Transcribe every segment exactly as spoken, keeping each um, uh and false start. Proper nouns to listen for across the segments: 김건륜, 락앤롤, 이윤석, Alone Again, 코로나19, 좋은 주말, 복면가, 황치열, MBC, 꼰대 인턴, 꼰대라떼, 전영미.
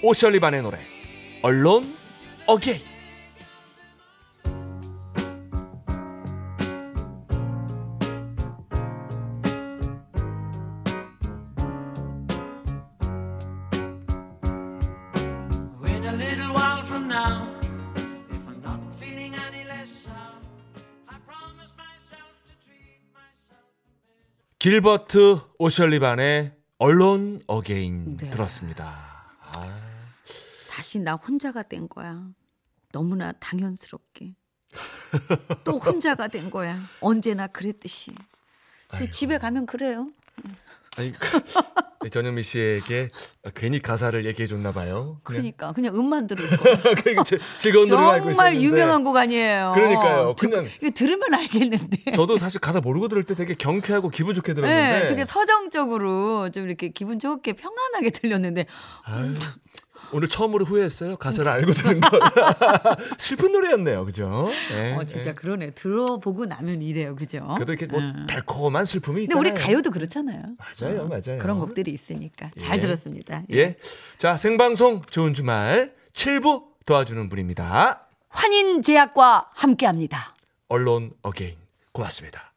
오셜리반의 노래 Alone Again. 길버트 오셜리반의 Alone Again 네. 들었습니다. 아. 다시 나 혼자가 된 거야. 너무나 당연스럽게. 또 혼자가 된 거야. 언제나 그랬듯이. 저 집에 가면 그래요. 아니, 전영미 씨에게 괜히 가사를 얘기해 줬나 봐요. 그냥. 그러니까 그냥 음만 들을 거. 즐거운 노래를 알고 있었는데. 정말 유명한 곡 아니에요. 그러니까요. 그냥 듣, 이거 들으면 알겠는데. 저도 사실 가사 모르고 들을 때 되게 경쾌하고 기분 좋게 들었는데. 네, 되게 서정적으로 좀 이렇게 기분 좋게 평안하게 들렸는데. 아유, 오늘 처음으로 후회했어요. 가사를 알고 들은 걸. 슬픈 노래였네요, 그죠? 네, 어, 진짜 네. 그러네. 들어보고 나면 이래요, 그죠? 그래도 이렇게 뭐 음. 달콤한 슬픔이 있잖아요. 근데 우리 가요도 그렇잖아요. 맞아요, 어, 맞아요. 그런 곡들이 있으니까 잘 예. 들었습니다. 예. 예, 자, 생방송 좋은 주말 칠 부 도와주는 분입니다. 환인제약과 함께합니다. Alone Again. 고맙습니다.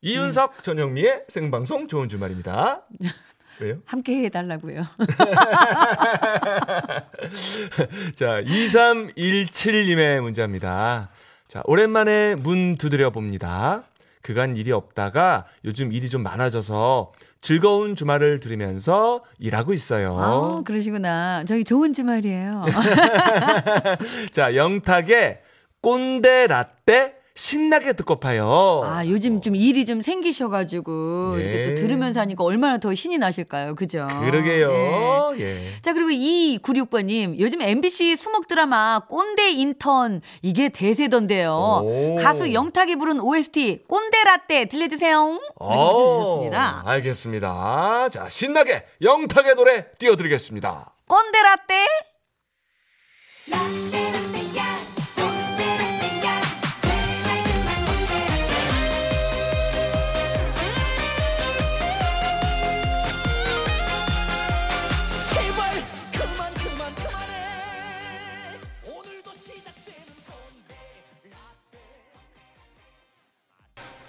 이윤석, 음. 전영미의 생방송 좋은 주말입니다. 왜요? 함께 해달라고요. 자, 이삼일칠님의 문자입니다. 자, 오랜만에 문 두드려 봅니다. 그간 일이 없다가 요즘 일이 좀 많아져서 즐거운 주말을 들으면서 일하고 있어요. 아, 그러시구나. 저희 좋은 주말이에요. 자, 영탁의 꼰대 라떼 신나게 듣고 파요. 아, 요즘 좀 일이 좀 생기셔가지고 예. 이렇게 또 들으면서 하니까 얼마나 더 신이 나실까요? 그죠? 그러게요. 예. 예. 자, 그리고 이구육번님, 요즘 엠비씨 수목 드라마 꼰대 인턴 이게 대세던데요. 오. 가수 영탁이 부른 오에스티 꼰대라떼 들려주세요. 들려주셨습니다. 알겠습니다. 자, 신나게 영탁의 노래 띄워드리겠습니다. 꼰대라떼.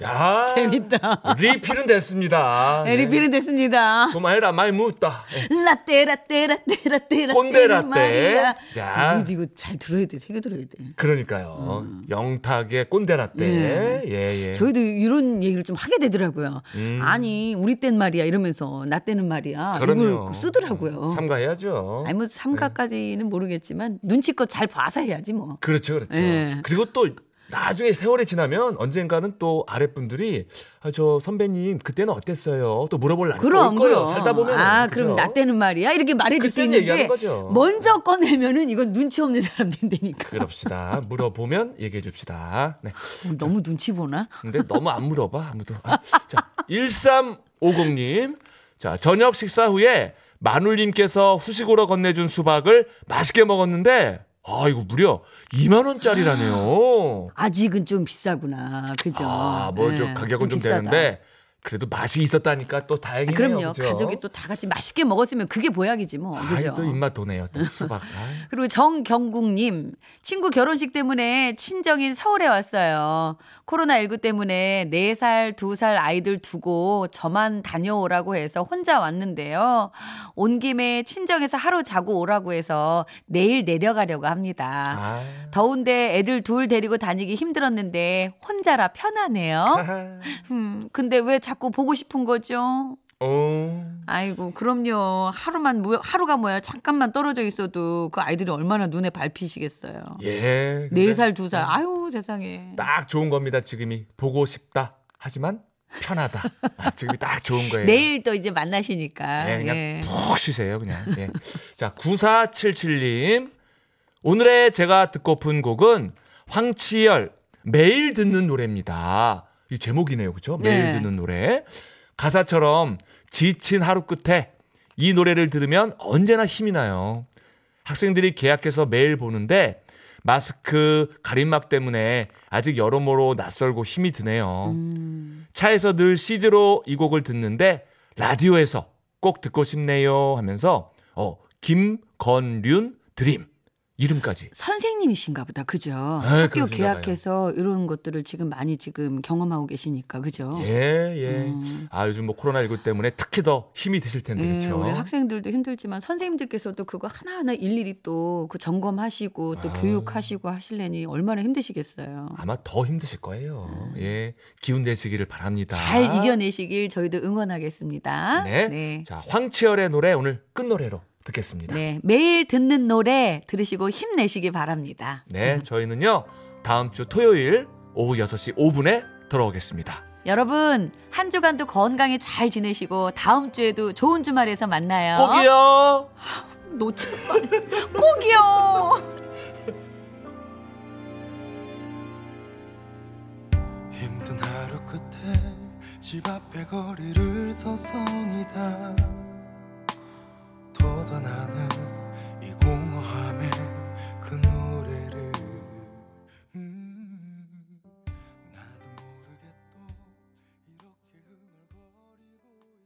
야, 재밌다. 리필은 됐습니다. 네, 리필은 됐습니다. 고마해라, 많이 묻다. 라떼, 라떼, 라떼, 라떼, 라떼. 꼰대 라떼. 자, 이거 잘 들어야 돼. 새겨 들어야 돼. 그러니까요. 음. 영탁의 꼰대 라떼. 예. 예, 예. 저희도 이런 얘기를 좀 하게 되더라고요. 음. 아니, 우리 땐 말이야. 이러면서, 나 때는 말이야. 그럼요. 이걸 쓰더라고요. 삼가해야죠. 아니, 뭐, 삼가까지는 예. 모르겠지만, 눈치껏 잘 봐서 해야지 뭐. 그렇죠, 그렇죠. 예. 그리고 또, 나중에 세월이 지나면 언젠가는 또 아랫분들이 아, 저 선배님 그때는 어땠어요? 또 물어볼 날이 올 거예요. 살다 보면. 아, 그죠? 그럼 나 때는 말이야? 이렇게 말해줄 수 있는데 먼저 꺼내면은 이건 눈치 없는 사람들 되니까. 그럽시다. 물어보면 얘기해 줍시다. 네. 너무 자, 눈치 보나? 근데 너무 안 물어봐 아무도. 아, 자, 일삼오공님. 자, 저녁 식사 후에 마눌님께서 후식으로 건네준 수박을 맛있게 먹었는데 아, 이거 무려 이만 원짜리라네요. 아직은 좀 비싸구나. 그죠? 아, 뭐, 네, 가격은 좀, 좀 되는데, 그래도 맛이 있었다니까 또 다행이네요. 아, 그럼요. 그죠? 가족이 또 다 같이 맛있게 먹었으면 그게 보약이지 뭐. 아, 그죠? 또 입맛 도네요. 또 수박. 그리고 정경국님, 친구 결혼식 때문에 친정인 서울에 왔어요. 코로나십구 때문에 네 살, 두 살 아이들 두고 저만 다녀오라고 해서 혼자 왔는데요. 온 김에 친정에서 하루 자고 오라고 해서 내일 내려가려고 합니다. 아. 더운데 애들 둘 데리고 다니기 힘들었는데 혼자라 편하네요. 음, 근데 왜 자꾸 보고 싶은 거죠? 어. 아이고, 그럼요. 하루만 뭐, 하루가 뭐야? 잠깐만 떨어져 있어도 그 아이들이 얼마나 눈에 밟히시겠어요. 예. 네 살, 두 살. 아유, 세상에. 딱 좋은 겁니다. 지금이 보고 싶다. 하지만 편하다. 아, 지금이 딱 좋은 거예요. 내일 또 이제 만나시니까. 네, 그냥 예. 푹 쉬세요, 그냥. 예. 자, 구사칠칠님. 오늘의 제가 듣고픈 곡은 황치열 매일 듣는 노래입니다. 이 제목이네요, 그렇죠? 매일 네. 듣는 노래. 가사처럼 지친 하루 끝에 이 노래를 들으면 언제나 힘이 나요. 학생들이 계약해서 매일 보는데 마스크 가림막 때문에 아직 여러모로 낯설고 힘이 드네요. 음. 차에서 늘 씨디로 이 곡을 듣는데 라디오에서 꼭 듣고 싶네요 하면서 어, 김건륜 드림. 이름까지. 선생님이신가 보다. 그죠? 아, 학교 계약해서 봐요. 이런 것들을 지금 많이 지금 경험하고 계시니까. 그죠? 예, 예. 음. 아, 요즘 뭐 코로나십구 때문에 특히 더 힘이 드실 텐데. 예, 그렇죠? 우리 학생들도 힘들지만 선생님들께서도 그거 하나하나 일일이 또 그 점검하시고 또 아. 교육하시고 하시려니 얼마나 힘드시겠어요. 아마 더 힘드실 거예요. 음. 예. 기운 내시기를 바랍니다. 잘 이겨내시길 저희도 응원하겠습니다. 네. 네. 자, 황치열의 노래 오늘 끝노래로 듣겠습니다. 네, 매일 듣는 노래 들으시고 힘내시기 바랍니다. 네, 음. 저희는요 다음 주 토요일 오후 여섯 시 오 분에 돌아오겠습니다. 여러분 한 주간도 건강히 잘 지내시고 다음 주에도 좋은 주말에서 만나요. 꼭이요. 놓쳤어. 꼭이요. 힘든 하루 끝에 집 앞에 거리를 서성이다. 보다 나는